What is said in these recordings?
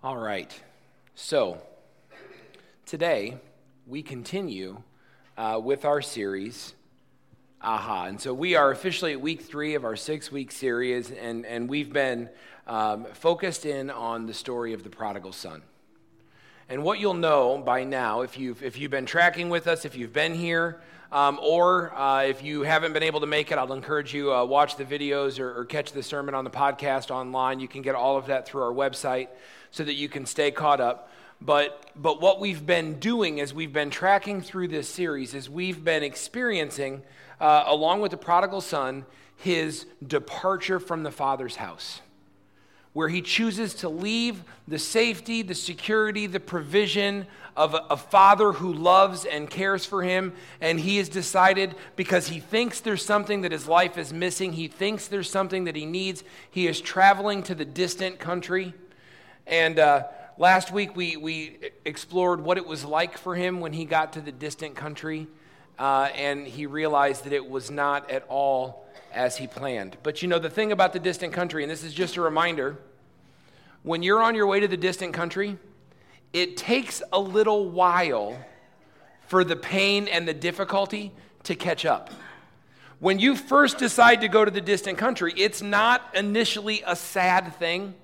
All right, so today we continue with our series, AHA. And so we are officially at week 3 of our 6-week series, and we've been focused in on the story of the prodigal son. And what you'll know by now, if you've been tracking with us, if you've been here, or if you haven't been able to make it, I'll encourage you watch the videos or catch the sermon on the podcast online. You can get all of that through our website so that you can stay caught up. But what we've been doing as we've been tracking through this series is we've been experiencing, along with the prodigal son, his departure from the father's house, where he chooses to leave the safety, the security, the provision of a father who loves and cares for him, and he has decided, because he thinks there's something that his life is missing, he thinks there's something that he needs, he is traveling to the distant country. And last week we explored what it was like for him when he got to the distant country, and he realized that it was not at all as he planned. But you know, the thing about the distant country, and this is just a reminder, when you're on your way to the distant country, it takes a little while for the pain and the difficulty to catch up. When you first decide to go to the distant country, it's not initially a sad thing.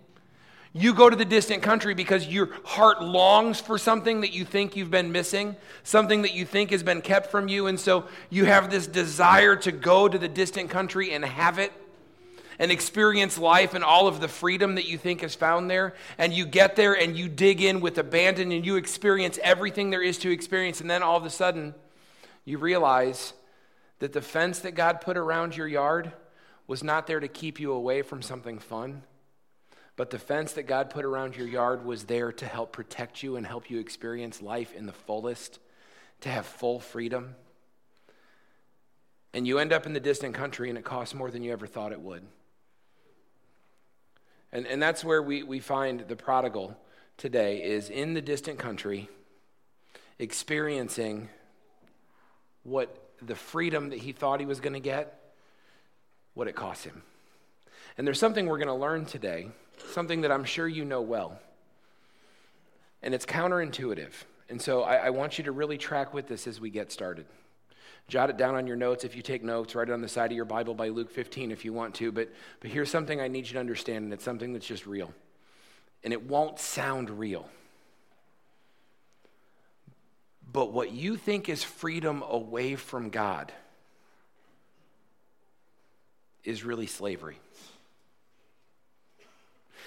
You go to the distant country because your heart longs for something that you think you've been missing, something that you think has been kept from you, and so you have this desire to go to the distant country and have it, and experience life and all of the freedom that you think is found there, and you get there and you dig in with abandon and you experience everything there is to experience, and then all of a sudden you realize that the fence that God put around your yard was not there to keep you away from something fun. But the fence that God put around your yard was there to help protect you and help you experience life in the fullest, to have full freedom. And you end up in the distant country, and it costs more than you ever thought it would. And that's where we find the prodigal today, is in the distant country, experiencing what the freedom that he thought he was going to get, what it cost him. And there's something we're going to learn today, something that I'm sure you know well, and it's counterintuitive. And so I want you to really track with this as we get started. Jot it down on your notes. If you take notes, write it on the side of your Bible by Luke 15 if you want to. But here's something I need you to understand, and it's something that's just real. And it won't sound real. But what you think is freedom away from God is really slavery.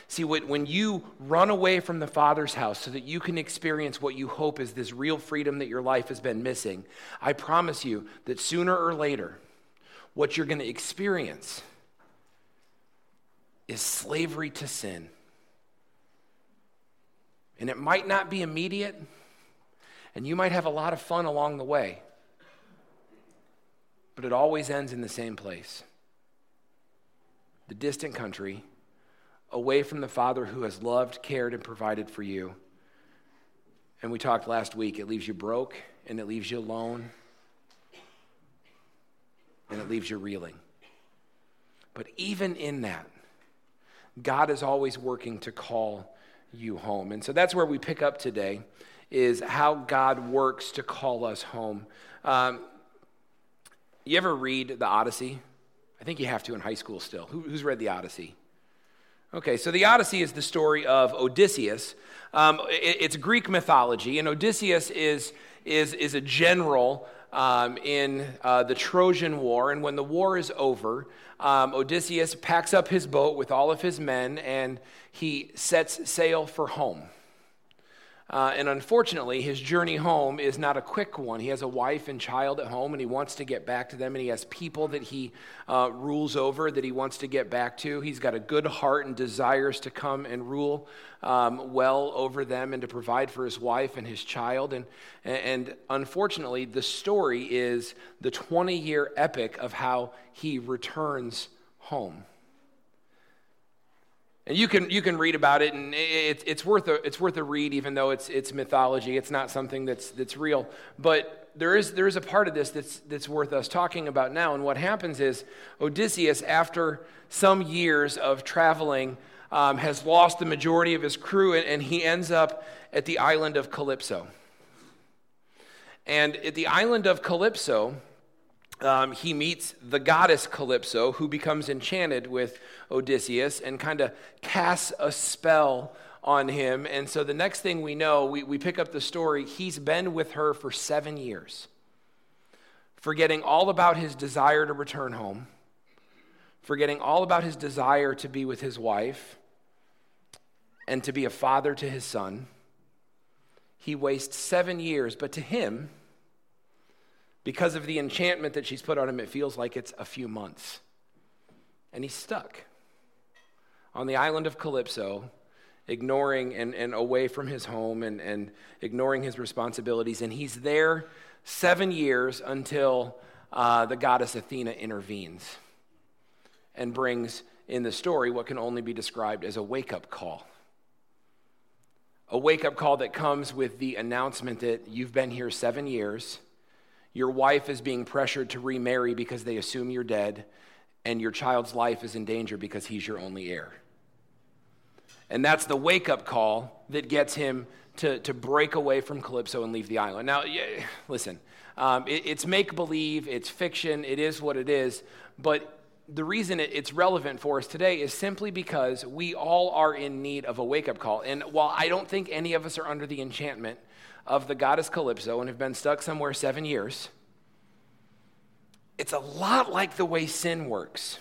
See, when you run away from the Father's house so that you can experience what you hope is this real freedom that your life has been missing, I promise you that sooner or later, what you're going to experience is slavery to sin. And it might not be immediate, and you might have a lot of fun along the way, but it always ends in the same place. The distant country, away from the Father who has loved, cared, and provided for you. And we talked last week, it leaves you broke, and it leaves you alone, and it leaves you reeling. But even in that, God is always working to call you home. And so that's where we pick up today, is how God works to call us home. You ever read the Odyssey? I think you have to in high school still. Who's read the Odyssey? Okay, so the Odyssey is the story of Odysseus. It's Greek mythology, and Odysseus is a general in the Trojan War. And when the war is over, Odysseus packs up his boat with all of his men, and he sets sail for home. And unfortunately, his journey home is not a quick one. He has a wife and child at home, and he wants to get back to them, and he has people that he rules over that he wants to get back to. He's got a good heart and desires to come and rule well over them and to provide for his wife and his child. And unfortunately, the story is the 20-year epic of how he returns home. And you can read about it, and it's worth a read, even though it's mythology. It's not something that's real. But there is a part of this that's worth us talking about now. And what happens is Odysseus, after some years of traveling has lost the majority of his crew, and he ends up at the island of Calypso. And at the island of Calypso, he meets the goddess Calypso, who becomes enchanted with Odysseus and kind of casts a spell on him. And so the next thing we know, we pick up the story, he's been with her for 7 years, forgetting all about his desire to return home, forgetting all about his desire to be with his wife and to be a father to his son. He wastes 7 years, but to him, because of the enchantment that she's put on him, it feels like it's a few months. And he's stuck on the island of Calypso, ignoring and away from his home and ignoring his responsibilities. And he's there 7 years until the goddess Athena intervenes and brings in the story what can only be described as a wake-up call. A wake-up call that comes with the announcement that you've been here 7 years, your wife is being pressured to remarry because they assume you're dead, and your child's life is in danger because he's your only heir. And that's the wake-up call that gets him to break away from Calypso and leave the island. Now, listen, it's make-believe, it's fiction, it is what it is, but the reason it's relevant for us today is simply because we all are in need of a wake-up call. And while I don't think any of us are under the enchantment of the goddess Calypso and have been stuck somewhere 7 years, it's a lot like the way sin works.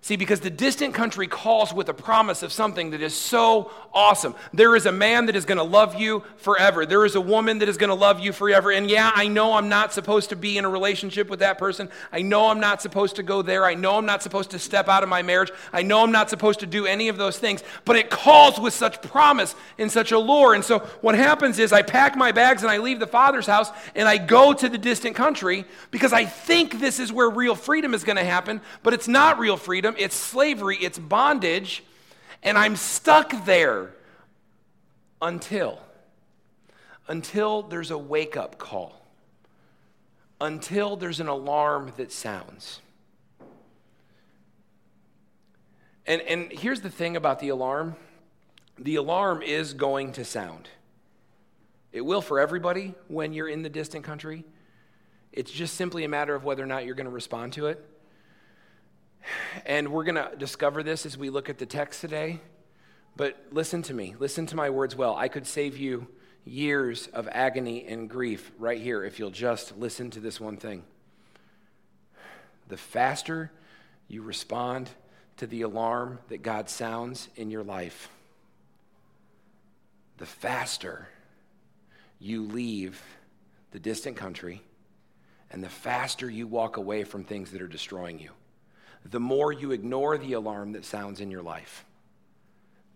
See, because the distant country calls with a promise of something that is so awesome. There is a man that is going to love you forever. There is a woman that is going to love you forever. And yeah, I know I'm not supposed to be in a relationship with that person. I know I'm not supposed to go there. I know I'm not supposed to step out of my marriage. I know I'm not supposed to do any of those things. But it calls with such promise and such allure. And so what happens is I pack my bags and I leave the Father's house and I go to the distant country because I think this is where real freedom is going to happen, but it's not real freedom. It's slavery, it's bondage, and I'm stuck there until there's a wake-up call, until there's an alarm that sounds. And here's the thing about the alarm is going to sound. It will for everybody when you're in the distant country. It's just simply a matter of whether or not you're going to respond to it. And we're going to discover this as we look at the text today. But listen to me. Listen to my words well. I could save you years of agony and grief right here if you'll just listen to this one thing. The faster you respond to the alarm that God sounds in your life, the faster you leave the distant country and the faster you walk away from things that are destroying you. The more you ignore the alarm that sounds in your life,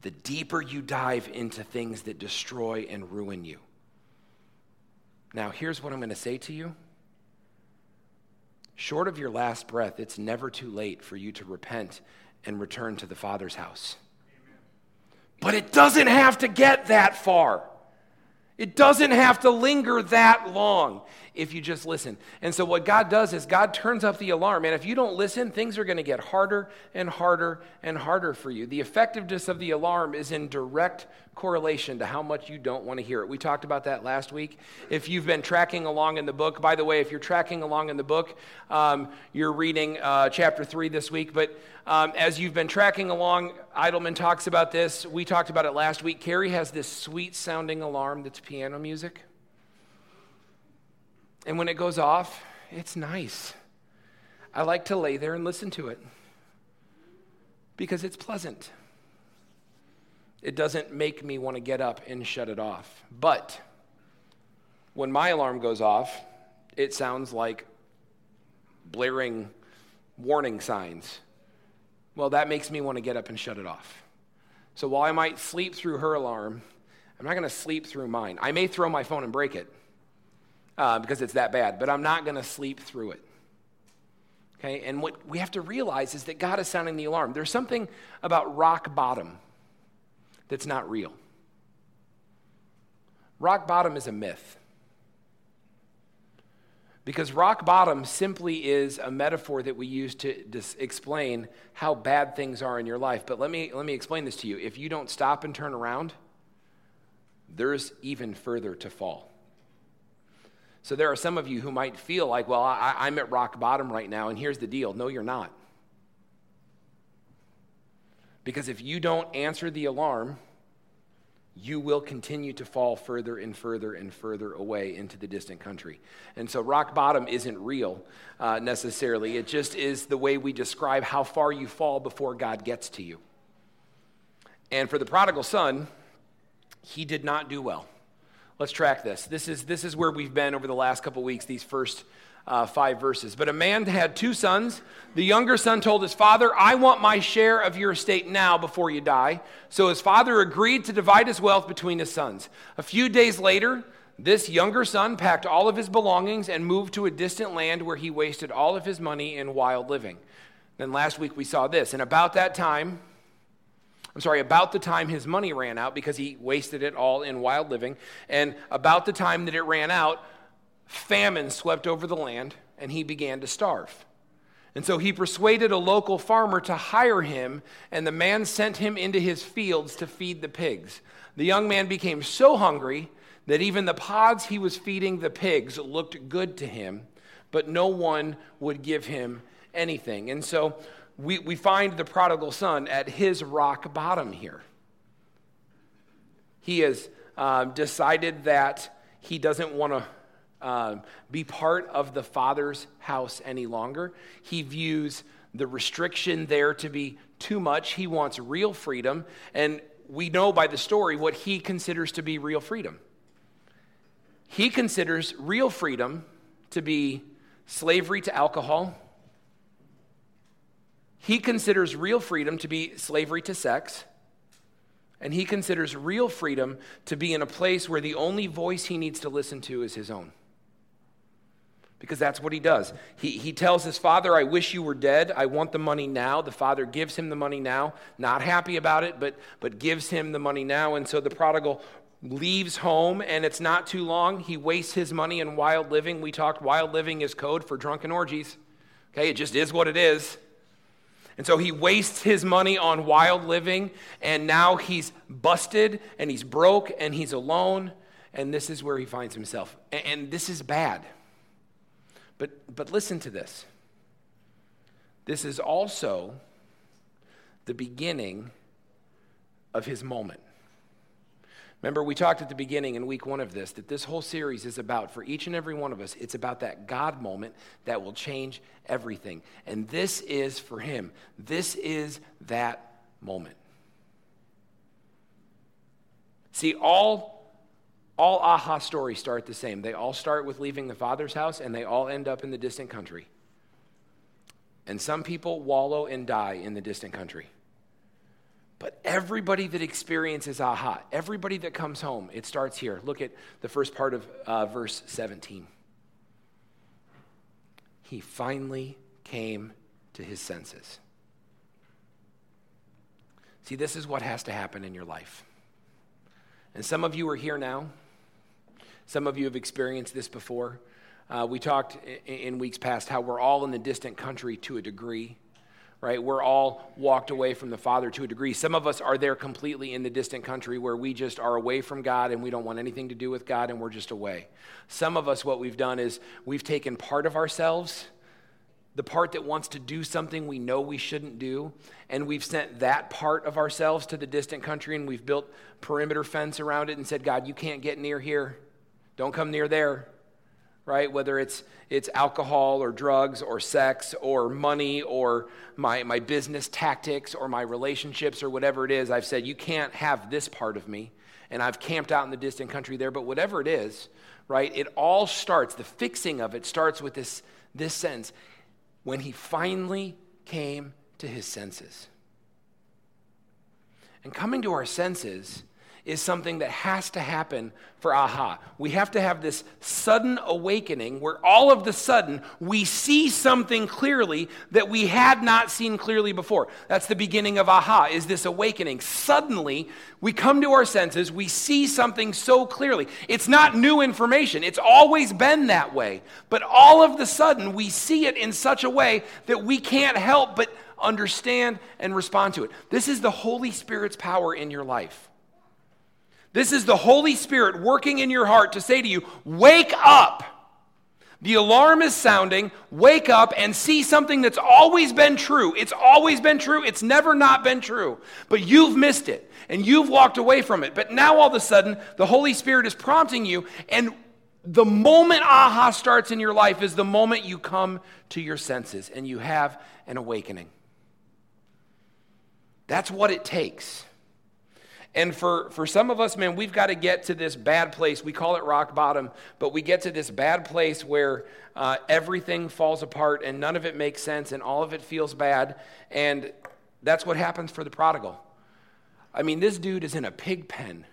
the deeper you dive into things that destroy and ruin you. Now, here's what I'm going to say to you. Short of your last breath, it's never too late for you to repent and return to the Father's house. Amen. But it doesn't have to get that far. It doesn't have to linger that long if you just listen. And so what God does is God turns up the alarm. And if you don't listen, things are going to get harder and harder and harder for you. The effectiveness of the alarm is in direct correlation to how much you don't want to hear it. We talked about that last week. If you've been tracking along in the book, by the way, if you're tracking along in the book, you're reading chapter 3 this week. But as you've been tracking along, Idleman talks about this. We talked about it last week. Carrie has this sweet-sounding alarm that's piano music. And when it goes off, it's nice. I like to lay there and listen to it because it's pleasant. It doesn't make me want to get up and shut it off. But when my alarm goes off, it sounds like blaring warning signs. Well, that makes me want to get up and shut it off. So while I might sleep through her alarm, I'm not going to sleep through mine. I may throw my phone and break it because it's that bad, but I'm not going to sleep through it. Okay? And what we have to realize is that God is sounding the alarm. There's something about rock bottom that's not real. Rock bottom is a myth. Because rock bottom simply is a metaphor that we use to explain how bad things are in your life. But let me explain this to you. If you don't stop and turn around, there's even further to fall. So there are some of you who might feel like, well, I'm at rock bottom right now, and here's the deal. No, you're not. Because if you don't answer the alarm, you will continue to fall further and further and further away into the distant country. And so rock bottom isn't real necessarily. It just is the way we describe how far you fall before God gets to you. And for the prodigal son, he did not do well. Let's track this. This is where we've been over the last couple weeks, these first 5 verses. But a man had 2 sons. The younger son told his father, I want my share of your estate now before you die. So his father agreed to divide his wealth between his sons. A few days later, this younger son packed all of his belongings and moved to a distant land where he wasted all of his money in wild living. Then last week we saw this. And about the time his money ran out, because he wasted it all in wild living, and about the time that it ran out, famine swept over the land, and he began to starve. And so he persuaded a local farmer to hire him, and the man sent him into his fields to feed the pigs. The young man became so hungry that even the pods he was feeding the pigs looked good to him, but no one would give him anything. And so we find the prodigal son at his rock bottom here. He has decided that he doesn't want to be part of the father's house any longer. He views the restriction there to be too much. He wants real freedom, and we know by the story what he considers to be real freedom. He considers real freedom to be slavery to alcohol. He considers real freedom to be slavery to sex. And he considers real freedom to be in a place where the only voice he needs to listen to is his own. Because that's what he does. He tells his father, I wish you were dead. I want the money now. The father gives him the money now. Not happy about it, but gives him the money now. And so the prodigal leaves home, and it's not too long. He wastes his money in wild living. We talked wild living is code for drunken orgies. Okay, it just is what it is. And so he wastes his money on wild living, and now he's busted, and he's broke, and he's alone, and this is where he finds himself. And this is bad. But listen to this. This is also the beginning of his moment. Remember, we talked at the beginning in week 1 of this, that this whole series is about, for each and every one of us, it's about that God moment that will change everything. And this is for him. This is that moment. See, all AHA stories start the same. They all start with leaving the father's house, and they all end up in the distant country. And some people wallow and die in the distant country. But everybody that experiences AHA, everybody that comes home, it starts here. Look at the first part of verse 17. He finally came to his senses. See, this is what has to happen in your life. And some of you are here now. Some of you have experienced this before. We talked in weeks past how we're all in the distant country to a degree, right? We're all walked away from the Father to a degree. Some of us are there completely in the distant country where we just are away from God and we don't want anything to do with God and we're just away. Some of us, what we've done is we've taken part of ourselves, the part that wants to do something we know we shouldn't do, and we've sent that part of ourselves to the distant country and we've built perimeter fence around it and said, God, you can't get near here. Don't come near there. Right? Whether it's alcohol or drugs or sex or money or my business tactics or my relationships or whatever it is, I've said, you can't have this part of me. And I've camped out in the distant country there. But whatever it is, right, it all starts, the fixing of it starts with this sense. When he finally came to his senses. And coming to our senses is something that has to happen for AHA. We have to have this sudden awakening where all of the sudden we see something clearly that we had not seen clearly before. That's the beginning of AHA, is this awakening. Suddenly, we come to our senses, we see something so clearly. It's not new information. It's always been that way. But all of the sudden, we see it in such a way that we can't help but understand and respond to it. This is the Holy Spirit's power in your life. This is the Holy Spirit working in your heart to say to you, wake up. The alarm is sounding. Wake up and see something that's always been true. It's always been true. It's never not been true. But you've missed it and you've walked away from it. But now all of a sudden, the Holy Spirit is prompting you, and the moment AHA starts in your life is the moment you come to your senses and you have an awakening. That's what it takes. And for some of us, man, we've got to get to this bad place. We call it rock bottom, but we get to this bad place where everything falls apart and none of it makes sense and all of it feels bad. And that's what happens for the prodigal. I mean, this dude is in a pig pen.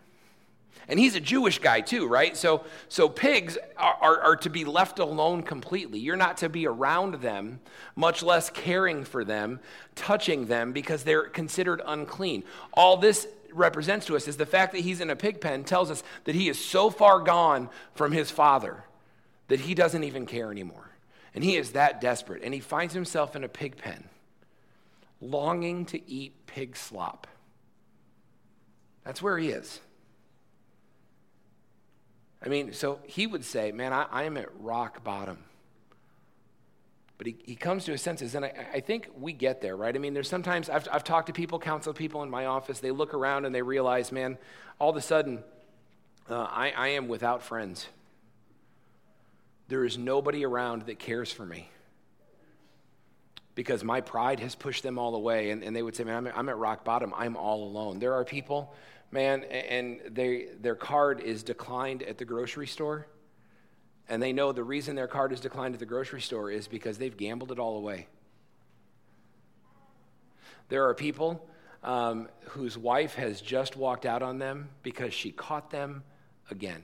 And he's a Jewish guy too, right? So pigs are to be left alone completely. You're not to be around them, much less caring for them, touching them, because they're considered unclean. All this represents to us is the fact that he's in a pig pen tells us that he is so far gone from his father that he doesn't even care anymore. And he is that desperate. And he finds himself in a pig pen, longing to eat pig slop. That's where he is. I mean, so he would say, man, I am at rock bottom. But he comes to his senses, and I think we get there, right? I mean, there's sometimes, I've talked to people, counseled people in my office, they look around and they realize, man, all of a sudden, I am without friends. There is nobody around that cares for me because my pride has pushed them all away, and they would say, man, I'm at rock bottom, I'm all alone. There are people, man, and their card is declined at the grocery store. And they know the reason their card is declined at the grocery store is because they've gambled it all away. There are people whose wife has just walked out on them because she caught them again.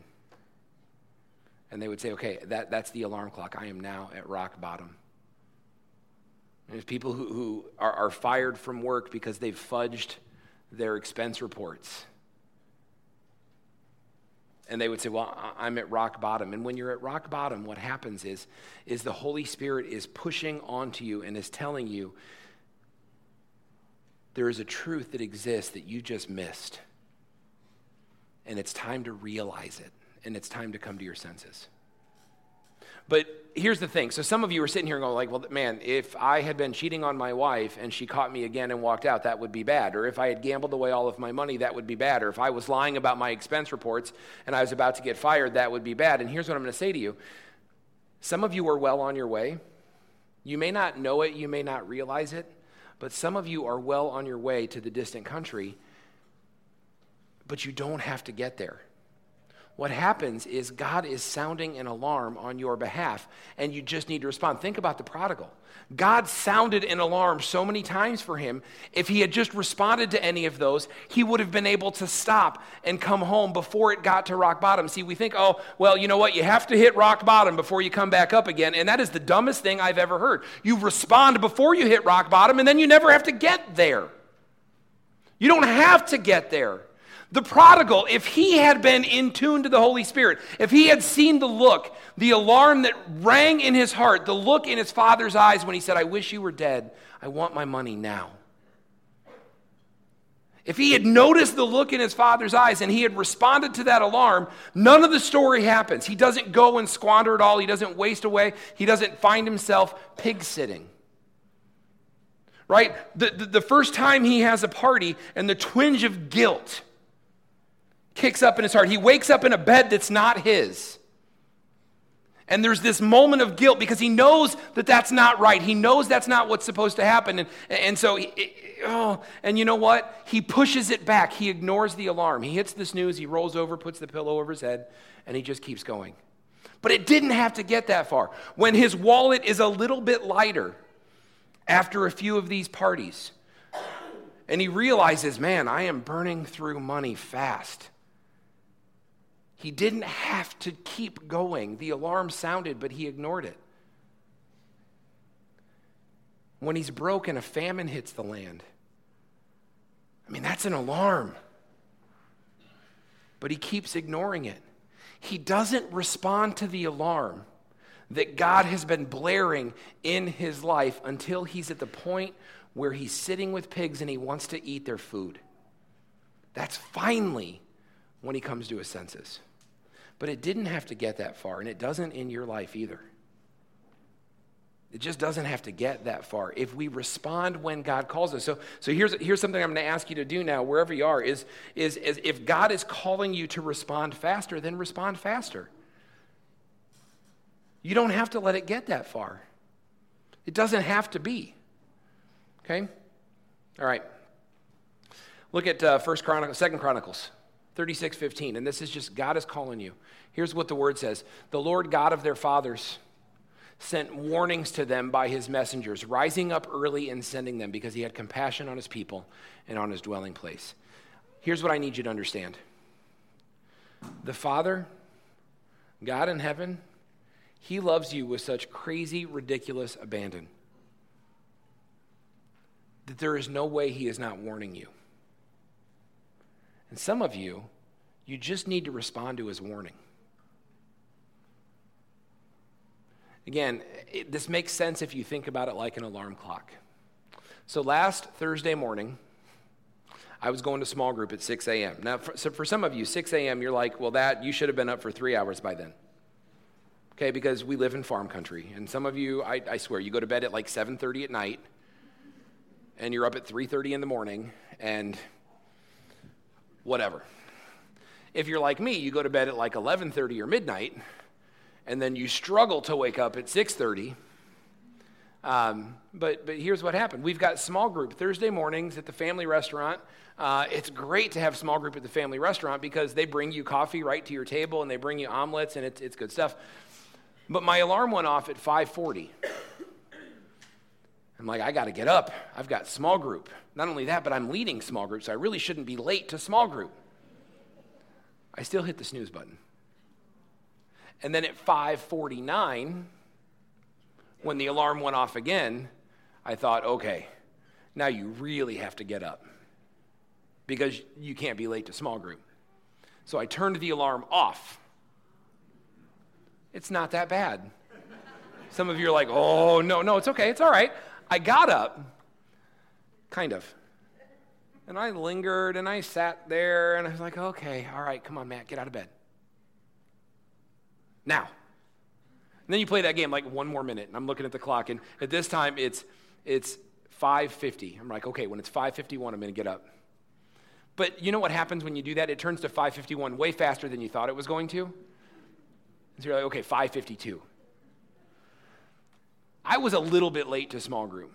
And they would say, okay, that's the alarm clock. I am now at rock bottom. And there's people who are fired from work because they've fudged their expense reports. And they would say, well, I'm at rock bottom. And when you're at rock bottom, what happens is the Holy Spirit is pushing onto you and is telling you there is a truth that exists that you just missed. And it's time to realize it. And it's time to come to your senses. But here's the thing. So some of you are sitting here going like, well, man, if I had been cheating on my wife and she caught me again and walked out, that would be bad. Or if I had gambled away all of my money, that would be bad. Or if I was lying about my expense reports and I was about to get fired, that would be bad. And here's what I'm going to say to you. Some of you are well on your way. You may not know it. You may not realize it. But some of you are well on your way to the distant country. But you don't have to get there. What happens is God is sounding an alarm on your behalf, and you just need to respond. Think about the prodigal. God sounded an alarm so many times for him. If he had just responded to any of those, he would have been able to stop and come home before it got to rock bottom. See, we think, oh, well, you know what? You have to hit rock bottom before you come back up again, and that is the dumbest thing I've ever heard. You respond before you hit rock bottom, and then you never have to get there. You don't have to get there. The prodigal, if he had been in tune to the Holy Spirit, if he had seen the look, the alarm that rang in his heart, the look in his father's eyes when he said, I wish you were dead, I want my money now. If he had noticed the look in his father's eyes and he had responded to that alarm, none of the story happens. He doesn't go and squander it all. He doesn't waste away. He doesn't find himself pig-sitting. Right? The first time he has a party and the twinge of guilt kicks up in his heart. He wakes up in a bed that's not his. And there's this moment of guilt because he knows that that's not right. He knows that's not what's supposed to happen. And so, and you know what? He pushes it back. He ignores the alarm. He hits the snooze. He rolls over, puts the pillow over his head, and he just keeps going. But it didn't have to get that far. When his wallet is a little bit lighter after a few of these parties, and he realizes, man, I am burning through money fast. He didn't have to keep going. The alarm sounded, but he ignored it. When he's broken, a famine hits the land. I mean, that's an alarm. But he keeps ignoring it. He doesn't respond to the alarm that God has been blaring in his life until he's at the point where he's sitting with pigs and he wants to eat their food. That's finally when he comes to his senses. But it didn't have to get that far, and it doesn't in your life either. It just doesn't have to get that far if we respond when God calls us. So here's something I'm going to ask you to do now, wherever you are, is if God is calling you to respond faster, then respond faster. You don't have to let it get that far. It doesn't have to be. Okay? All right. Look at 2 Chronicles 36:15, and this is just God is calling you. Here's what the word says. The Lord God of their fathers sent warnings to them by his messengers, rising up early and sending them because he had compassion on his people and on his dwelling place. Here's what I need you to understand. The Father, God in heaven, he loves you with such crazy, ridiculous abandon that there is no way he is not warning you. And some of you, you just need to respond to his warning. Again, this makes sense if you think about it like an alarm clock. So last Thursday morning, I was going to small group at 6 a.m. Now, for some of you, 6 a.m., you're like, well, that you should have been up for 3 hours by then. Okay, because we live in farm country, and some of you, I swear, you go to bed at like 7:30 at night, and you're up at 3:30 in the morning, and whatever. If you're like me, you go to bed at like 11:30 or midnight, and then you struggle to wake up at 6:30. But here's what happened. We've got small group Thursday mornings at the family restaurant. It's great to have small group at the family restaurant because they bring you coffee right to your table, and they bring you omelets, and it's good stuff. But my alarm went off at 5:40. I'm like, I got to get up. I've got small group. Not only that, but I'm leading small group, so I really shouldn't be late to small group. I still hit the snooze button. And then at 5:49, when the alarm went off again, I thought, okay, now you really have to get up because you can't be late to small group. So I turned the alarm off. It's not that bad. Some of you are like, oh, no, it's okay, it's all right. I got up, kind of. And I lingered, and I sat there, and I was like, okay, all right, come on, Matt, get out of bed. Now. And then you play that game like one more minute, and I'm looking at the clock, and at this time, it's 5:50. I'm like, okay, when it's 5:51, I'm going to get up. But you know what happens when you do that? It turns to 5:51 way faster than you thought it was going to. So you're like, okay, 5:52. I was a little bit late to small group.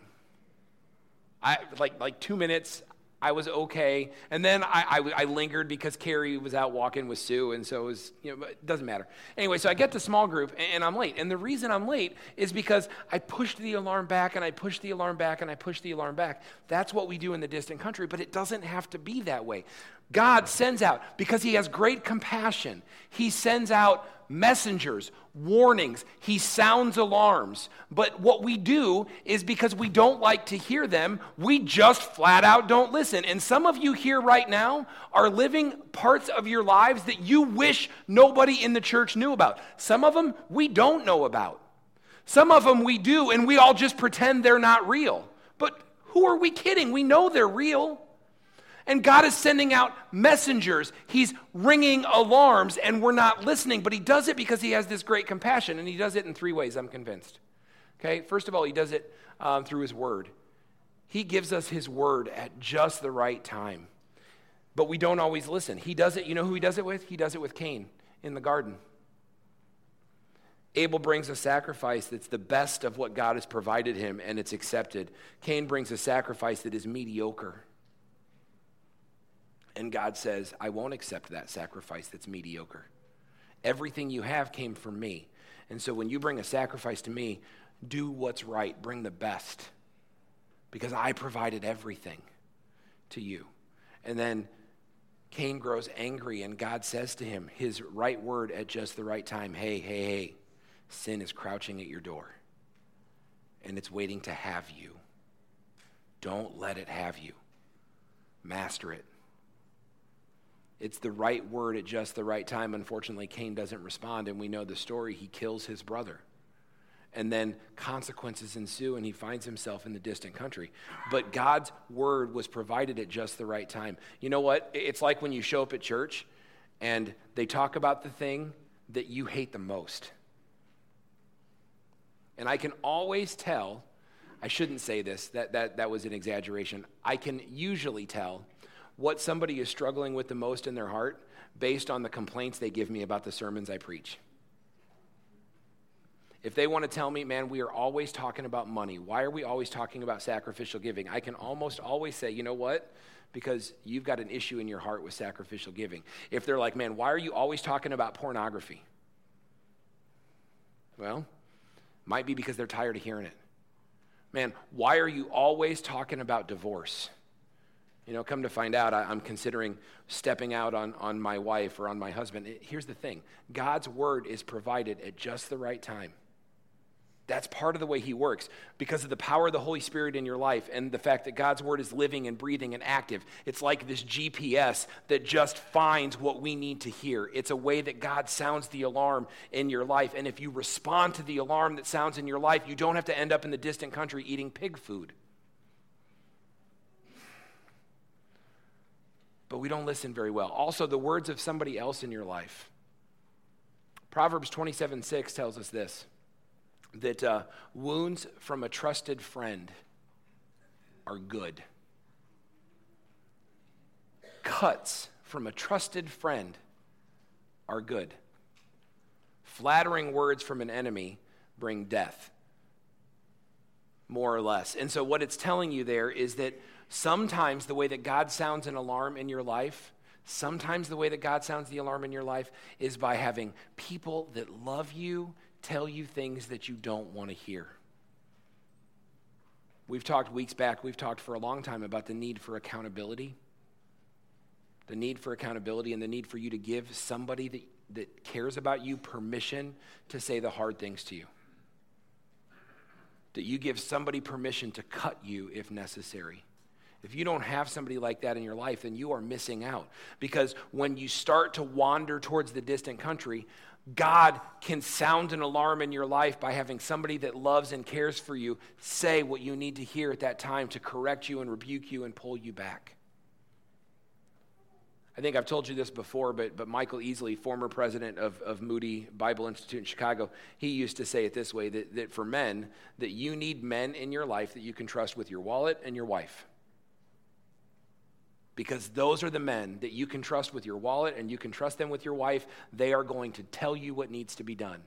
I like 2 minutes, I was okay. And then I lingered because Carrie was out walking with Sue, and so it was, but it doesn't matter. Anyway, so I get to small group, and I'm late. And the reason I'm late is because I pushed the alarm back, and I pushed the alarm back, and I pushed the alarm back. That's what we do in the distant country, but it doesn't have to be that way. God sends out, because he has great compassion, he sends out messengers, warnings, he sounds alarms. But what we do is because we don't like to hear them, we just flat out don't listen. And some of you here right now are living parts of your lives that you wish nobody in the church knew about. Some of them we don't know about. Some of them we do, and we all just pretend they're not real. But who are we kidding? We know they're real. And God is sending out messengers. He's ringing alarms, and we're not listening. But he does it because he has this great compassion, and he does it in three ways, I'm convinced. Okay, first of all, he does it through his word. He gives us his word at just the right time. But we don't always listen. He does it, you know who he does it with? He does it with Cain in the garden. Abel brings a sacrifice that's the best of what God has provided him, and it's accepted. Cain brings a sacrifice that is mediocre. And God says, I won't accept that sacrifice that's mediocre. Everything you have came from me. And so when you bring a sacrifice to me, do what's right. Bring the best. Because I provided everything to you. And then Cain grows angry, and God says to him, his right word at just the right time, hey, sin is crouching at your door, and it's waiting to have you. Don't let it have you. Master it. It's the right word at just the right time. Unfortunately, Cain doesn't respond, and we know the story. He kills his brother. And then consequences ensue, and he finds himself in the distant country. But God's word was provided at just the right time. You know what? It's like when you show up at church, and they talk about the thing that you hate the most. And I can always tell, I shouldn't say this, that was an exaggeration. I can usually tell what somebody is struggling with the most in their heart based on the complaints they give me about the sermons I preach. If they want to tell me, man, we are always talking about money. Why are we always talking about sacrificial giving? I can almost always say, you know what? Because you've got an issue in your heart with sacrificial giving. If they're like, man, why are you always talking about pornography? Well, might be because they're tired of hearing it. Man, why are you always talking about divorce? You know, come to find out, I'm considering stepping out on my wife or on my husband. Here's the thing. God's word is provided at just the right time. That's part of the way he works. Because of the power of the Holy Spirit in your life and the fact that God's word is living and breathing and active, it's like this GPS that just finds what we need to hear. It's a way that God sounds the alarm in your life. And if you respond to the alarm that sounds in your life, you don't have to end up in the distant country eating pig food. But we don't listen very well. Also, the words of somebody else in your life. Proverbs 27:6 tells us this, that wounds from a trusted friend are good. Cuts from a trusted friend are good. Flattering words from an enemy bring death, more or less. And so what it's telling you there is that sometimes the way that God sounds an alarm in your life, is by having people that love you tell you things that you don't want to hear. We've talked for a long time about the need for accountability. The need for accountability and the need for you to give somebody that cares about you permission to say the hard things to you. That you give somebody permission to cut you if necessary. If you don't have somebody like that in your life, then you are missing out. Because when you start to wander towards the distant country, God can sound an alarm in your life by having somebody that loves and cares for you say what you need to hear at that time to correct you and rebuke you and pull you back. I think I've told you this before, but Michael Easley, former president of Moody Bible Institute in Chicago, he used to say it this way, that for men, that you need men in your life that you can trust with your wallet and your wife. Because those are the men that you can trust with your wallet and you can trust them with your wife. They are going to tell you what needs to be done.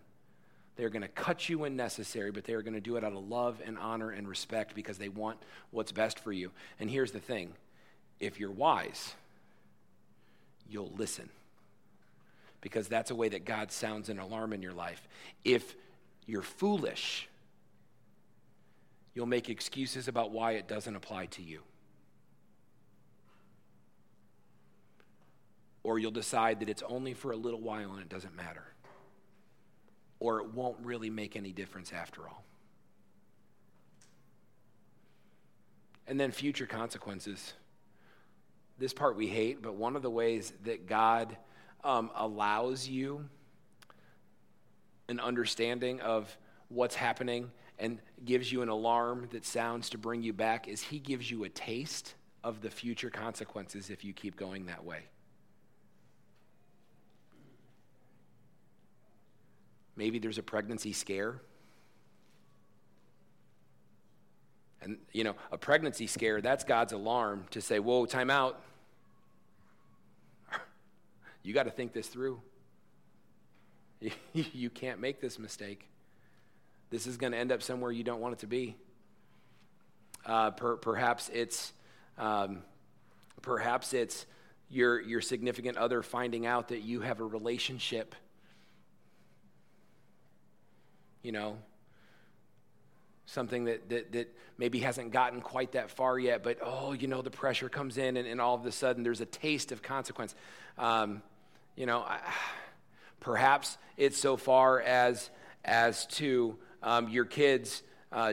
They're going to cut you when necessary, but they are going to do it out of love and honor and respect because they want what's best for you. And here's the thing. If you're wise, you'll listen because that's a way that God sounds an alarm in your life. If you're foolish, you'll make excuses about why it doesn't apply to you. Or you'll decide that it's only for a little while and it doesn't matter. Or it won't really make any difference after all. And then future consequences. This part we hate, but one of the ways that God allows you an understanding of what's happening and gives you an alarm that sounds to bring you back is he gives you a taste of the future consequences if you keep going that way. Maybe there's a pregnancy scare. And, you know, a pregnancy scare, that's God's alarm to say, whoa, time out. You got to think this through. You can't make this mistake. This is going to end up somewhere you don't want it to be. Perhaps it's your significant other finding out that you have a relationship. You know, something that maybe hasn't gotten quite that far yet, but the pressure comes in and all of a sudden there's a taste of consequence. Perhaps it's so far as to your kids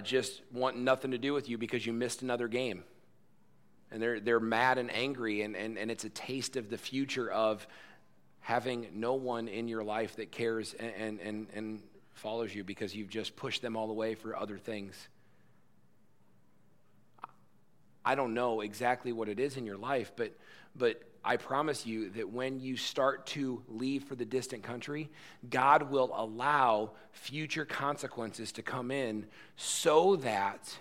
just want nothing to do with you because you missed another game. And they're mad and angry, and it's a taste of the future of having no one in your life that cares and follows you because you've just pushed them all away for other things. I don't know exactly what it is in your life, but I promise you that when you start to leave for the distant country, God will allow future consequences to come in so that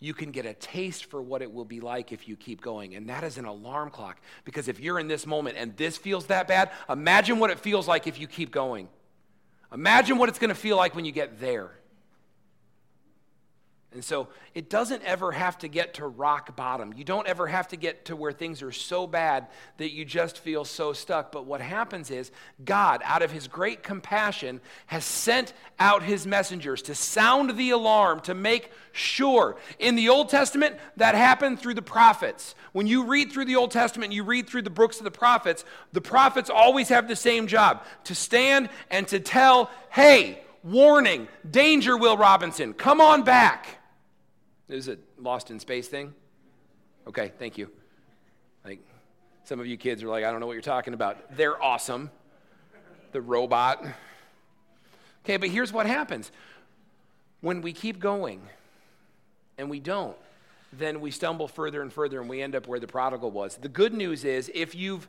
you can get a taste for what it will be like if you keep going. And that is an alarm clock, because if you're in this moment and this feels that bad, imagine what it feels like if you keep going. Imagine what it's going to feel like when you get there. And so it doesn't ever have to get to rock bottom. You don't ever have to get to where things are so bad that you just feel so stuck. But what happens is God, out of his great compassion, has sent out his messengers to sound the alarm, to make sure. In the Old Testament, that happened through the prophets. When you read through the Old Testament, you read through the books of the prophets always have the same job, to stand and to tell, hey, warning, danger, Will Robinson, come on back. Is it Lost in Space thing? Okay, thank you. Like, some of you kids are like, I don't know what you're talking about. They're awesome. The robot. Okay, but here's what happens. When we keep going and we don't, then we stumble further and further and we end up where the prodigal was. The good news is if you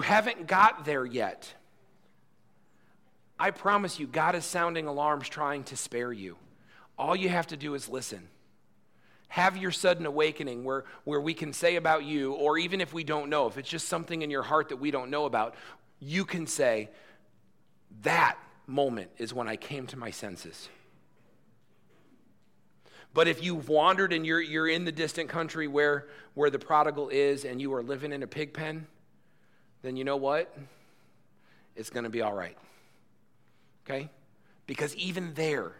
haven't got there yet, I promise you, God is sounding alarms trying to spare you. All you have to do is listen. Have your sudden awakening where we can say about you, or even if we don't know, if it's just something in your heart that we don't know about, you can say, that moment is when I came to my senses. But if you've wandered and you're in the distant country where the prodigal is and you are living in a pig pen, then you know what? It's going to be all right. Okay? Because even there,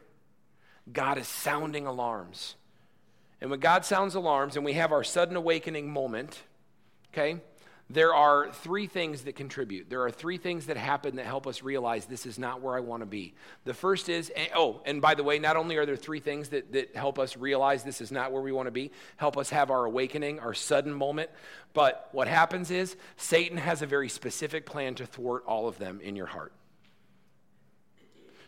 God is sounding alarms. And when God sounds alarms and we have our sudden awakening moment, okay, there are three things that contribute. There are three things that happen that help us realize this is not where I want to be. The first is, and by the way, not only are there three things that help us realize this is not where we want to be, help us have our awakening, our sudden moment, but what happens is Satan has a very specific plan to thwart all of them in your heart.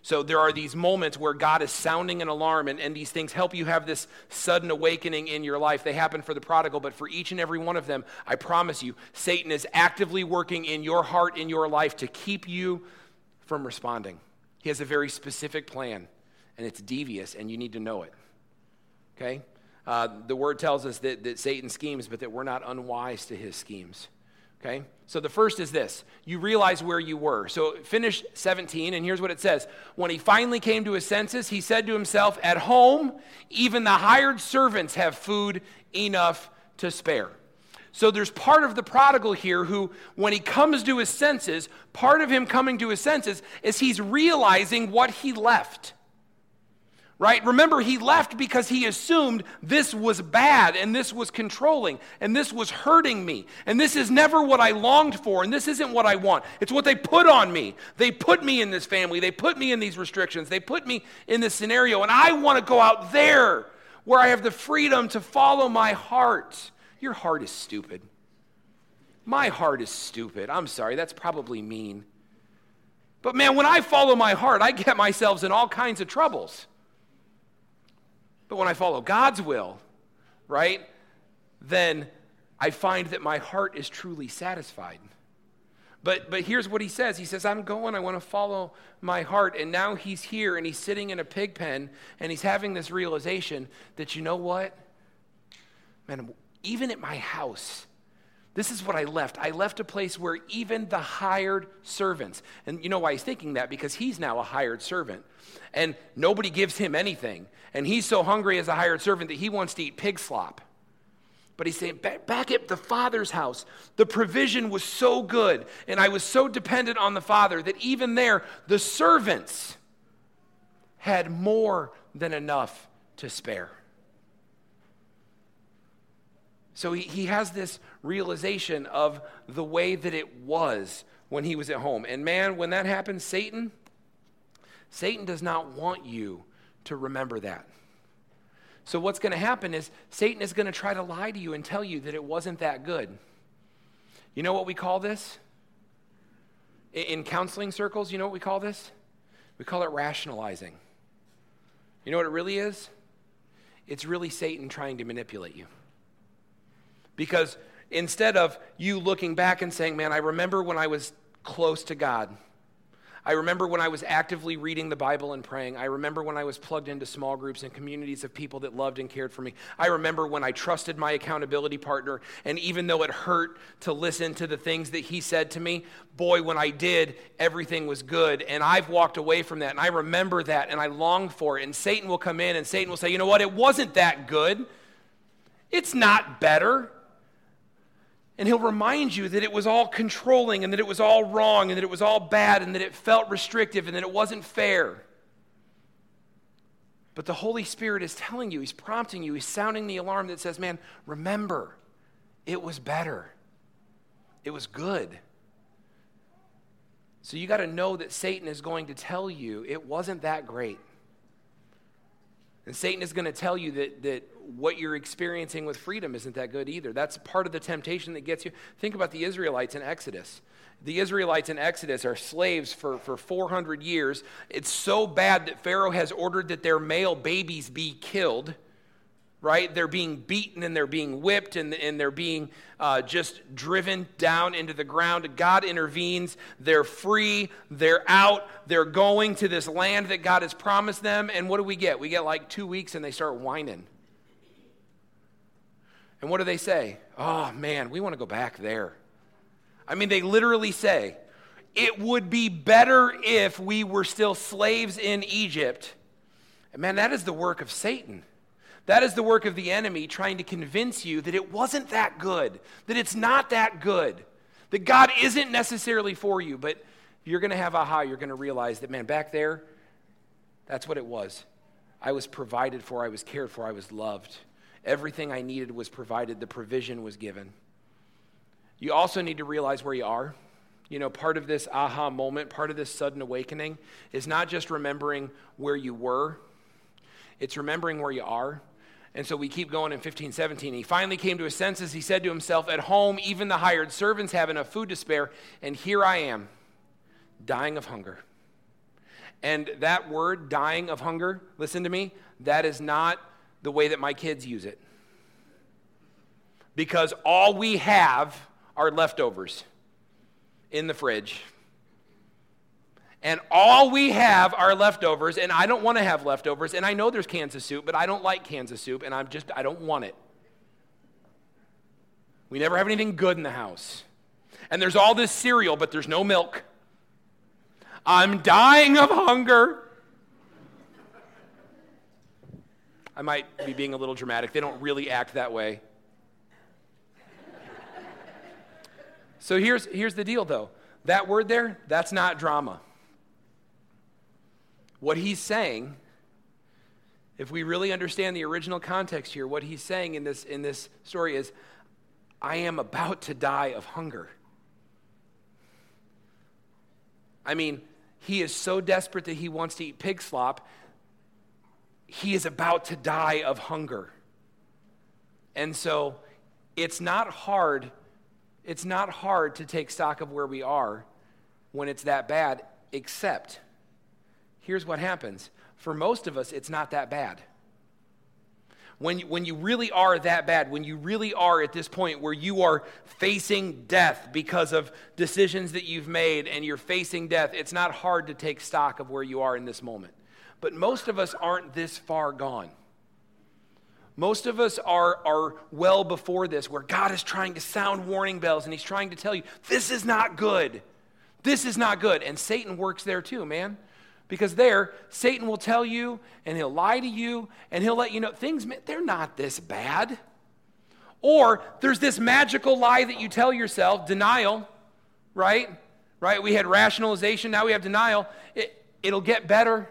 So there are these moments where God is sounding an alarm, and these things help you have this sudden awakening in your life. They happen for the prodigal, but for each and every one of them, I promise you, Satan is actively working in your heart, in your life, to keep you from responding. He has a very specific plan, and it's devious, and you need to know it, okay? The word tells us that Satan schemes, but that we're not unwise to his schemes. Okay, so the first is this. You realize where you were. So finish 17, and here's what it says. When he finally came to his senses, he said to himself, at home, even the hired servants have food enough to spare. So there's part of the prodigal here who, when he comes to his senses, part of him coming to his senses is he's realizing what he left. Right? Remember, he left because he assumed this was bad and this was controlling and this was hurting me and this is never what I longed for and this isn't what I want. It's what they put on me. They put me in this family. They put me in these restrictions. They put me in this scenario, and I want to go out there where I have the freedom to follow my heart. Your heart is stupid. My heart is stupid. I'm sorry. That's probably mean. But man, when I follow my heart, I get myself in all kinds of troubles. But when I follow God's will, right, then I find that my heart is truly satisfied. But here's what he says. He says, I'm going, I want to follow my heart. And now he's here and he's sitting in a pig pen and he's having this realization that, you know what? Man, even at my house, this is what I left. I left a place where even the hired servants, and you know why he's thinking that? Because he's now a hired servant, and nobody gives him anything. And he's so hungry as a hired servant that he wants to eat pig slop. But he's saying, back at the Father's house, the provision was so good, and I was so dependent on the Father that even there, the servants had more than enough to spare. So he has this realization of the way that it was when he was at home. And man, when that happens, Satan does not want you to remember that. So what's going to happen is Satan is going to try to lie to you and tell you that it wasn't that good. You know what we call this? In counseling circles, you know what we call this? We call it rationalizing. You know what it really is? It's really Satan trying to manipulate you. Because instead of you looking back and saying, man, I remember when I was close to God. I remember when I was actively reading the Bible and praying. I remember when I was plugged into small groups and communities of people that loved and cared for me. I remember when I trusted my accountability partner, and even though it hurt to listen to the things that he said to me, boy, when I did, everything was good, and I've walked away from that, and I remember that, and I long for it, and Satan will come in, and Satan will say, you know what, it wasn't that good. It's not better. And he'll remind you that it was all controlling and that it was all wrong and that it was all bad and that it felt restrictive and that it wasn't fair. But the Holy Spirit is telling you, he's prompting you, he's sounding the alarm that says, man, remember, it was better. It was good. So you got to know that Satan is going to tell you it wasn't that great. And Satan is going to tell you that what you're experiencing with freedom isn't that good either. That's part of the temptation that gets you. Think about the Israelites in Exodus. The Israelites in Exodus are slaves for 400 years. It's so bad that Pharaoh has ordered that their male babies be killed, right? They're being beaten and they're being whipped and they're being just driven down into the ground. God intervenes. They're free. They're out. They're going to this land that God has promised them. And what do we get? We get like 2 weeks and they start whining. And what do they say? Oh, man, we want to go back there. I mean, they literally say, it would be better if we were still slaves in Egypt. And man, that is the work of Satan. That is the work of the enemy trying to convince you that it wasn't that good, that it's not that good, that God isn't necessarily for you. But you're going to have AHA. You're going to realize that, man, back there, that's what it was. I was provided for. I was cared for. I was loved. Everything I needed was provided. The provision was given. You also need to realize where you are. You know, part of this aha moment, part of this sudden awakening is not just remembering where you were. It's remembering where you are. And so we keep going in 15:17. He finally came to his senses. He said to himself, at home, even the hired servants have enough food to spare. And here I am, dying of hunger. And that word, dying of hunger, listen to me, that is not the way that my kids use it. Because all we have are leftovers in the fridge. And all we have are leftovers, and I don't want to have leftovers, and I know there's cans of soup, but I don't like cans of soup, and I don't want it. We never have anything good in the house. And there's all this cereal, but there's no milk. I'm dying of hunger. I might be being a little dramatic. They don't really act that way. So here's the deal, though. That word there, that's not drama. What he's saying, if we really understand the original context here, what he's saying in this story is, I am about to die of hunger. I mean, he is so desperate that he wants to eat pig slop. He is about to die of hunger. And so it's not hard to take stock of where we are when it's that bad, except here's what happens. For most of us, it's not that bad. When you really are that bad, when you really are at this point where you are facing death because of decisions that you've made and you're facing death, it's not hard to take stock of where you are in this moment. But most of us aren't this far gone. Most of us are well before this, where God is trying to sound warning bells, and he's trying to tell you, this is not good. This is not good. And Satan works there too, man. Because there, Satan will tell you, and he'll lie to you, and he'll let you know, things, they're not this bad. Or there's this magical lie that you tell yourself, denial, right? We had rationalization, now we have denial. It'll get better.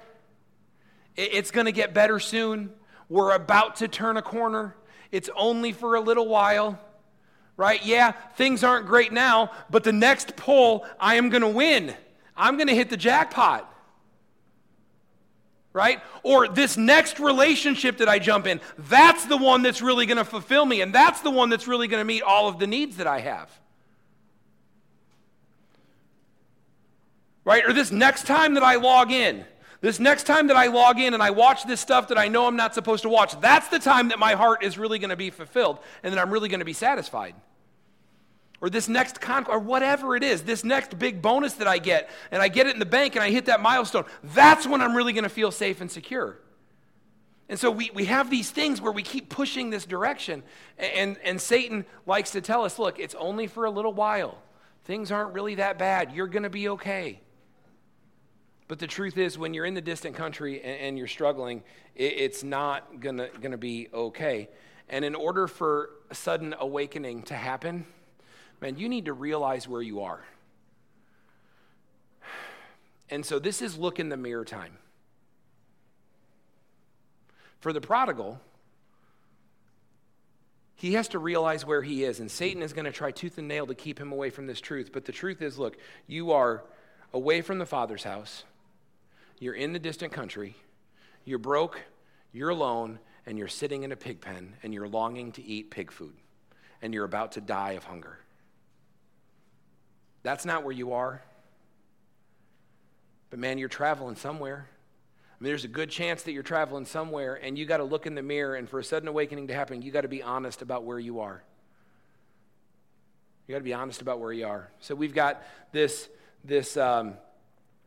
It's going to get better soon. We're about to turn a corner. It's only for a little while, right? Yeah, things aren't great now, but the next poll, I am going to win. I'm going to hit the jackpot, right? Or this next relationship that I jump in, that's the one that's really going to fulfill me, and that's the one that's really going to meet all of the needs that I have, right? Or this next time that I log in, this next time that I log in and I watch this stuff that I know I'm not supposed to watch, that's the time that my heart is really going to be fulfilled and that I'm really going to be satisfied. Or this next or whatever it is, this next big bonus that I get, and I get it in the bank and I hit that milestone, that's when I'm really going to feel safe and secure. And so we have these things where we keep pushing this direction, and Satan likes to tell us, look, it's only for a little while. Things aren't really that bad. You're going to be okay. But the truth is, when you're in the distant country and you're struggling, it's not gonna be okay. And in order for a sudden awakening to happen, man, you need to realize where you are. And so this is look in the mirror time. For the prodigal, he has to realize where he is, and Satan is gonna try tooth and nail to keep him away from this truth. But the truth is, look, you are away from the Father's house. You're in the distant country, you're broke, you're alone, and you're sitting in a pig pen, and you're longing to eat pig food, and you're about to die of hunger. That's not where you are. But man, you're traveling somewhere. I mean, there's a good chance that you're traveling somewhere, and you got to look in the mirror, and for a sudden awakening to happen, you got to be honest about where you are. You got to be honest about where you are. So we've got this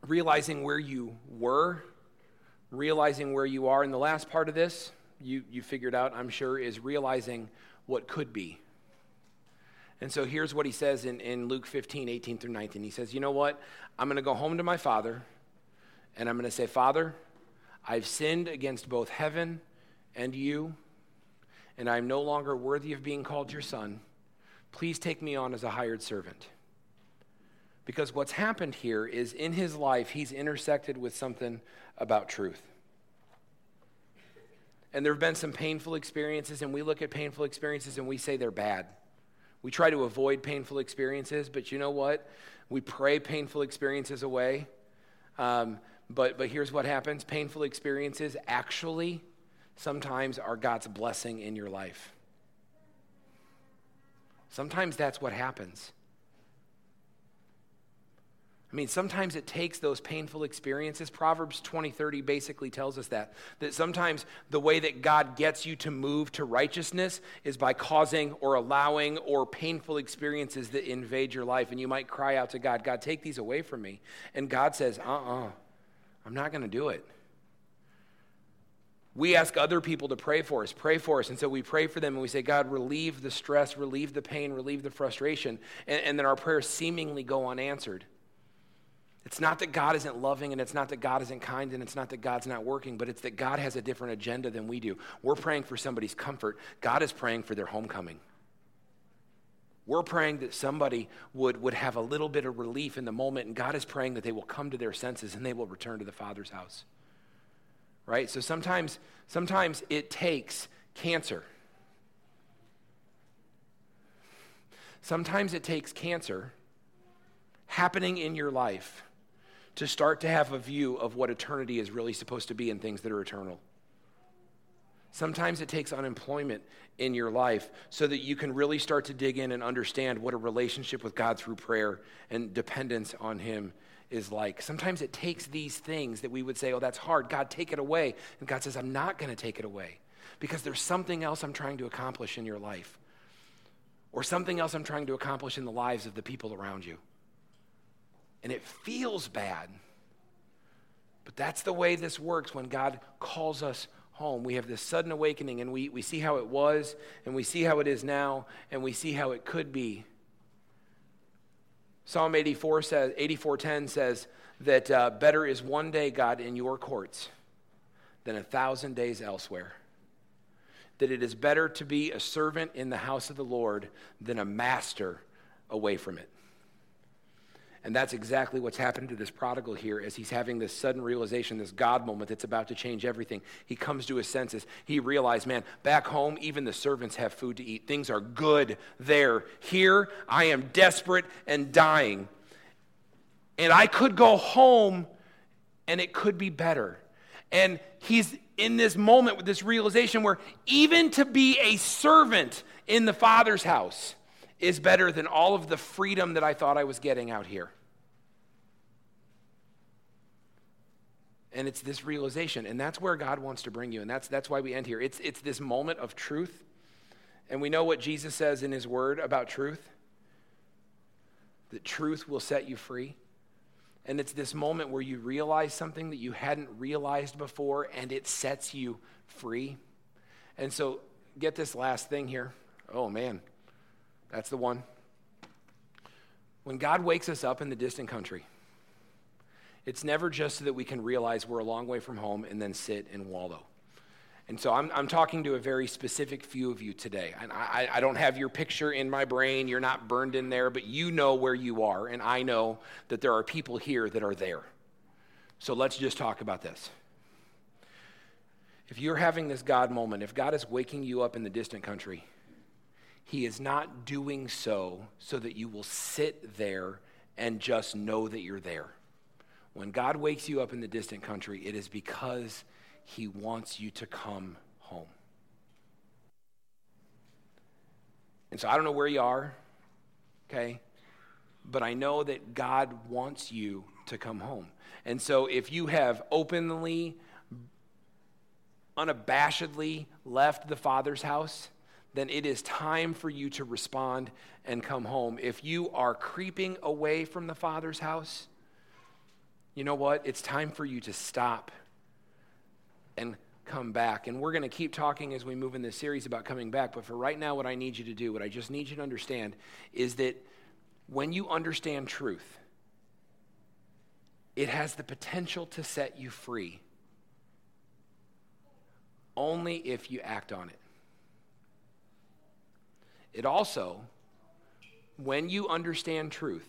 realizing where you were, realizing where you are. And the last part of this, you figured out, I'm sure, is realizing what could be. And so here's what he says in Luke 15, 18 through 19. He says, you know what? I'm going to go home to my father, and I'm going to say, Father, I've sinned against both heaven and you, and I'm no longer worthy of being called your son. Please take me on as a hired servant. Because what's happened here is in his life, he's intersected with something about truth. And there have been some painful experiences, and we look at painful experiences and we say they're bad. We try to avoid painful experiences, but you know what? We pray painful experiences away. But here's what happens. Painful experiences actually sometimes are God's blessing in your life. Sometimes that's what happens. I mean, sometimes it takes those painful experiences. Proverbs 20:30 basically tells us that sometimes the way that God gets you to move to righteousness is by causing or allowing or painful experiences that invade your life. And you might cry out to God, God, take these away from me. And God says, I'm not going to do it. We ask other people to pray for us. And so we pray for them and we say, God, relieve the stress, relieve the pain, relieve the frustration. And then our prayers seemingly go unanswered. It's not that God isn't loving, and it's not that God isn't kind, and it's not that God's not working, but it's that God has a different agenda than we do. We're praying for somebody's comfort. God is praying for their homecoming. We're praying that somebody would have a little bit of relief in the moment, and God is praying that they will come to their senses and they will return to the Father's house. Right? So sometimes it takes cancer. Sometimes it takes cancer happening in your life to start to have a view of what eternity is really supposed to be and things that are eternal. Sometimes it takes unemployment in your life so that you can really start to dig in and understand what a relationship with God through prayer and dependence on Him is like. Sometimes it takes these things that we would say, oh, that's hard. God, take it away. And God says, I'm not going to take it away because there's something else I'm trying to accomplish in your life or something else I'm trying to accomplish in the lives of the people around you. And it feels bad, but that's the way this works when God calls us home. We have this sudden awakening, and we see how it was, and we see how it is now, and we see how it could be. Psalm 84 says, 84:10 says that better is one day, God, in your courts than 1,000 days elsewhere. That it is better to be a servant in the house of the Lord than a master away from it. And that's exactly what's happened to this prodigal here as he's having this sudden realization, this God moment that's about to change everything. He comes to his senses. He realized, man, back home, even the servants have food to eat. Things are good there. Here, I am desperate and dying. And I could go home, and it could be better. And he's in this moment with this realization where even to be a servant in the Father's house is better than all of the freedom that I thought I was getting out here. And it's this realization, and that's where God wants to bring you, and that's why we end here. It's this moment of truth, and we know what Jesus says in his word about truth, that truth will set you free. And it's this moment where you realize something that you hadn't realized before, and it sets you free. And so get this last thing here. Oh, man. That's the one. When God wakes us up in the distant country, it's never just so that we can realize we're a long way from home and then sit and wallow. And so I'm talking to a very specific few of you today. And I don't have your picture in my brain. You're not burned in there, but you know where you are. And I know that there are people here that are there. So let's just talk about this. If you're having this God moment, if God is waking you up in the distant country, he is not doing so that you will sit there and just know that you're there. When God wakes you up in the distant country, it is because he wants you to come home. And so I don't know where you are, okay? But I know that God wants you to come home. And so if you have openly, unabashedly left the Father's house, then it is time for you to respond and come home. If you are creeping away from the Father's house, you know what? It's time for you to stop and come back. And we're going to keep talking as we move in this series about coming back. But for right now, what I need you to do, what I just need you to understand, is that when you understand truth, it has the potential to set you free only if you act on it. It also, when you understand truth,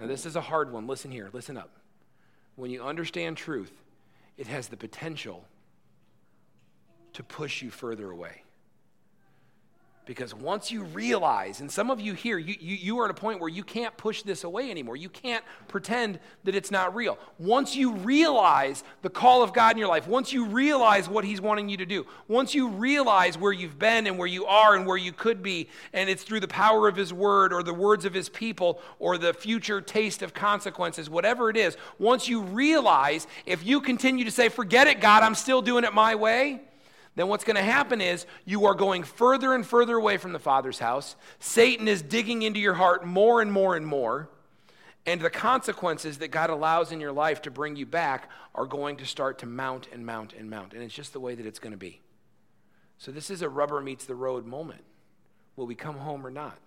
now this is a hard one, listen here, listen up. When you understand truth, it has the potential to push you further away. Because once you realize, and some of you here, you are at a point where you can't push this away anymore. You can't pretend that it's not real. Once you realize the call of God in your life, once you realize what he's wanting you to do, once you realize where you've been and where you are and where you could be, and it's through the power of his word or the words of his people or the future taste of consequences, whatever it is, once you realize, if you continue to say, forget it, God, I'm still doing it my way, then what's going to happen is you are going further and further away from the Father's house. Satan is digging into your heart more and more and more. And the consequences that God allows in your life to bring you back are going to start to mount and mount and mount. And it's just the way that it's going to be. So this is a rubber meets the road moment. Will we come home or not?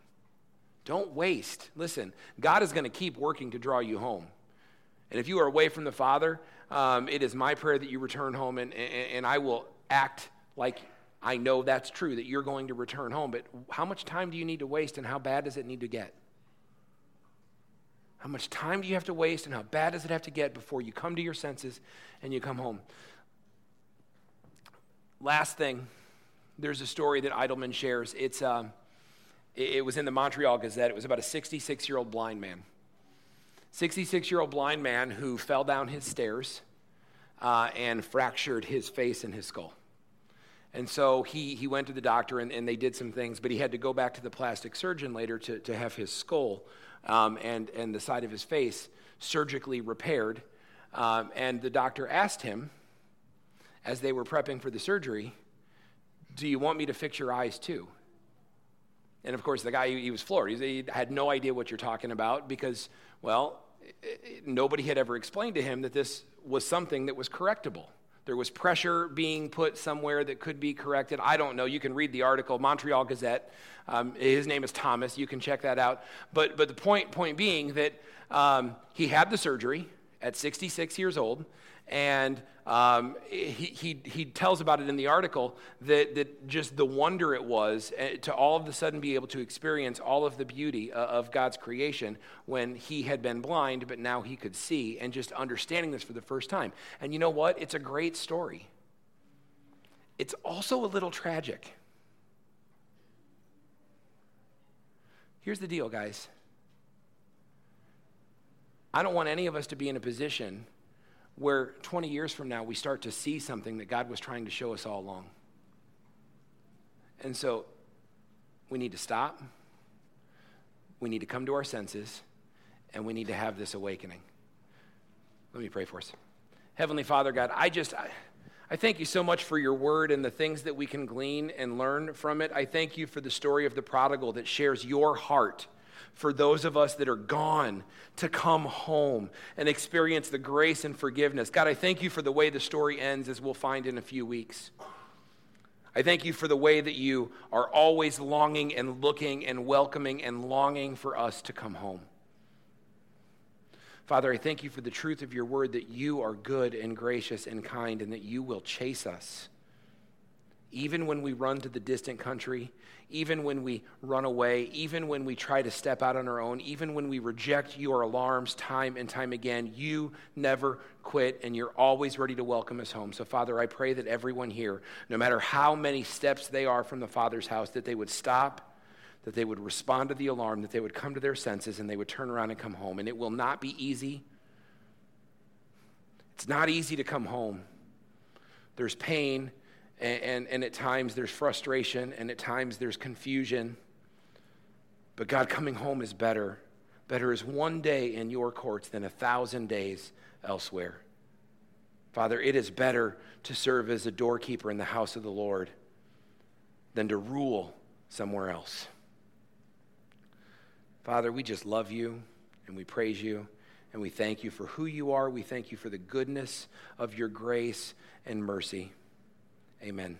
Don't waste. Listen, God is going to keep working to draw you home. And if you are away from the Father, it is my prayer that you return home, and I will act like I know that's true, that you're going to return home. But how much time do you need to waste, and how bad does it need to get? How much time do you have to waste, and how bad does it have to get before you come to your senses and you come home? Last thing, there's a story that Eidelman shares. It was in the Montreal Gazette. It was about a 66-year-old blind man. 66-year-old blind man who fell down his stairs and fractured his face and his skull. And so he went to the doctor, and they did some things, but he had to go back to the plastic surgeon later to have his skull and the side of his face surgically repaired. And the doctor asked him, as they were prepping for the surgery, do you want me to fix your eyes too? And of course, the guy, he was floored. He had no idea what you're talking about because, well, nobody had ever explained to him that this was something that was correctable. There was pressure being put somewhere that could be corrected. I don't know. You can read the article, Montreal Gazette. His name is Thomas. You can check that out. But the point being that he had the surgery. at 66 years old, and he tells about it in the article, that just the wonder it was to all of a sudden be able to experience all of the beauty of God's creation when he had been blind, but now he could see, and just understanding this for the first time. And you know what? It's a great story. It's also a little tragic. Here's the deal, guys. I don't want any of us to be in a position where 20 years from now we start to see something that God was trying to show us all along. And so we need to stop, we need to come to our senses, and we need to have this awakening. Let me pray for us. Heavenly Father, God, I thank you so much for your word and the things that we can glean and learn from it. I thank you for the story of the prodigal that shares your heart for those of us that are gone to come home and experience the grace and forgiveness. God, I thank you for the way the story ends, as we'll find in a few weeks. I thank you for the way that you are always longing and looking and welcoming and longing for us to come home. Father, I thank you for the truth of your word, that you are good and gracious and kind, and that you will chase us. Even when we run to the distant country, even when we run away, even when we try to step out on our own, even when we reject your alarms time and time again, you never quit, and you're always ready to welcome us home. So, Father, I pray that everyone here, no matter how many steps they are from the Father's house, that they would stop, that they would respond to the alarm, that they would come to their senses, and they would turn around and come home. And it will not be easy. It's not easy to come home. There's pain, and at times there's frustration, and at times there's confusion. But God, coming home is better. Better is one day in your courts than 1,000 days elsewhere. Father, it is better to serve as a doorkeeper in the house of the Lord than to rule somewhere else. Father, we just love you, and we praise you, and we thank you for who you are. We thank you for the goodness of your grace and mercy. Amen.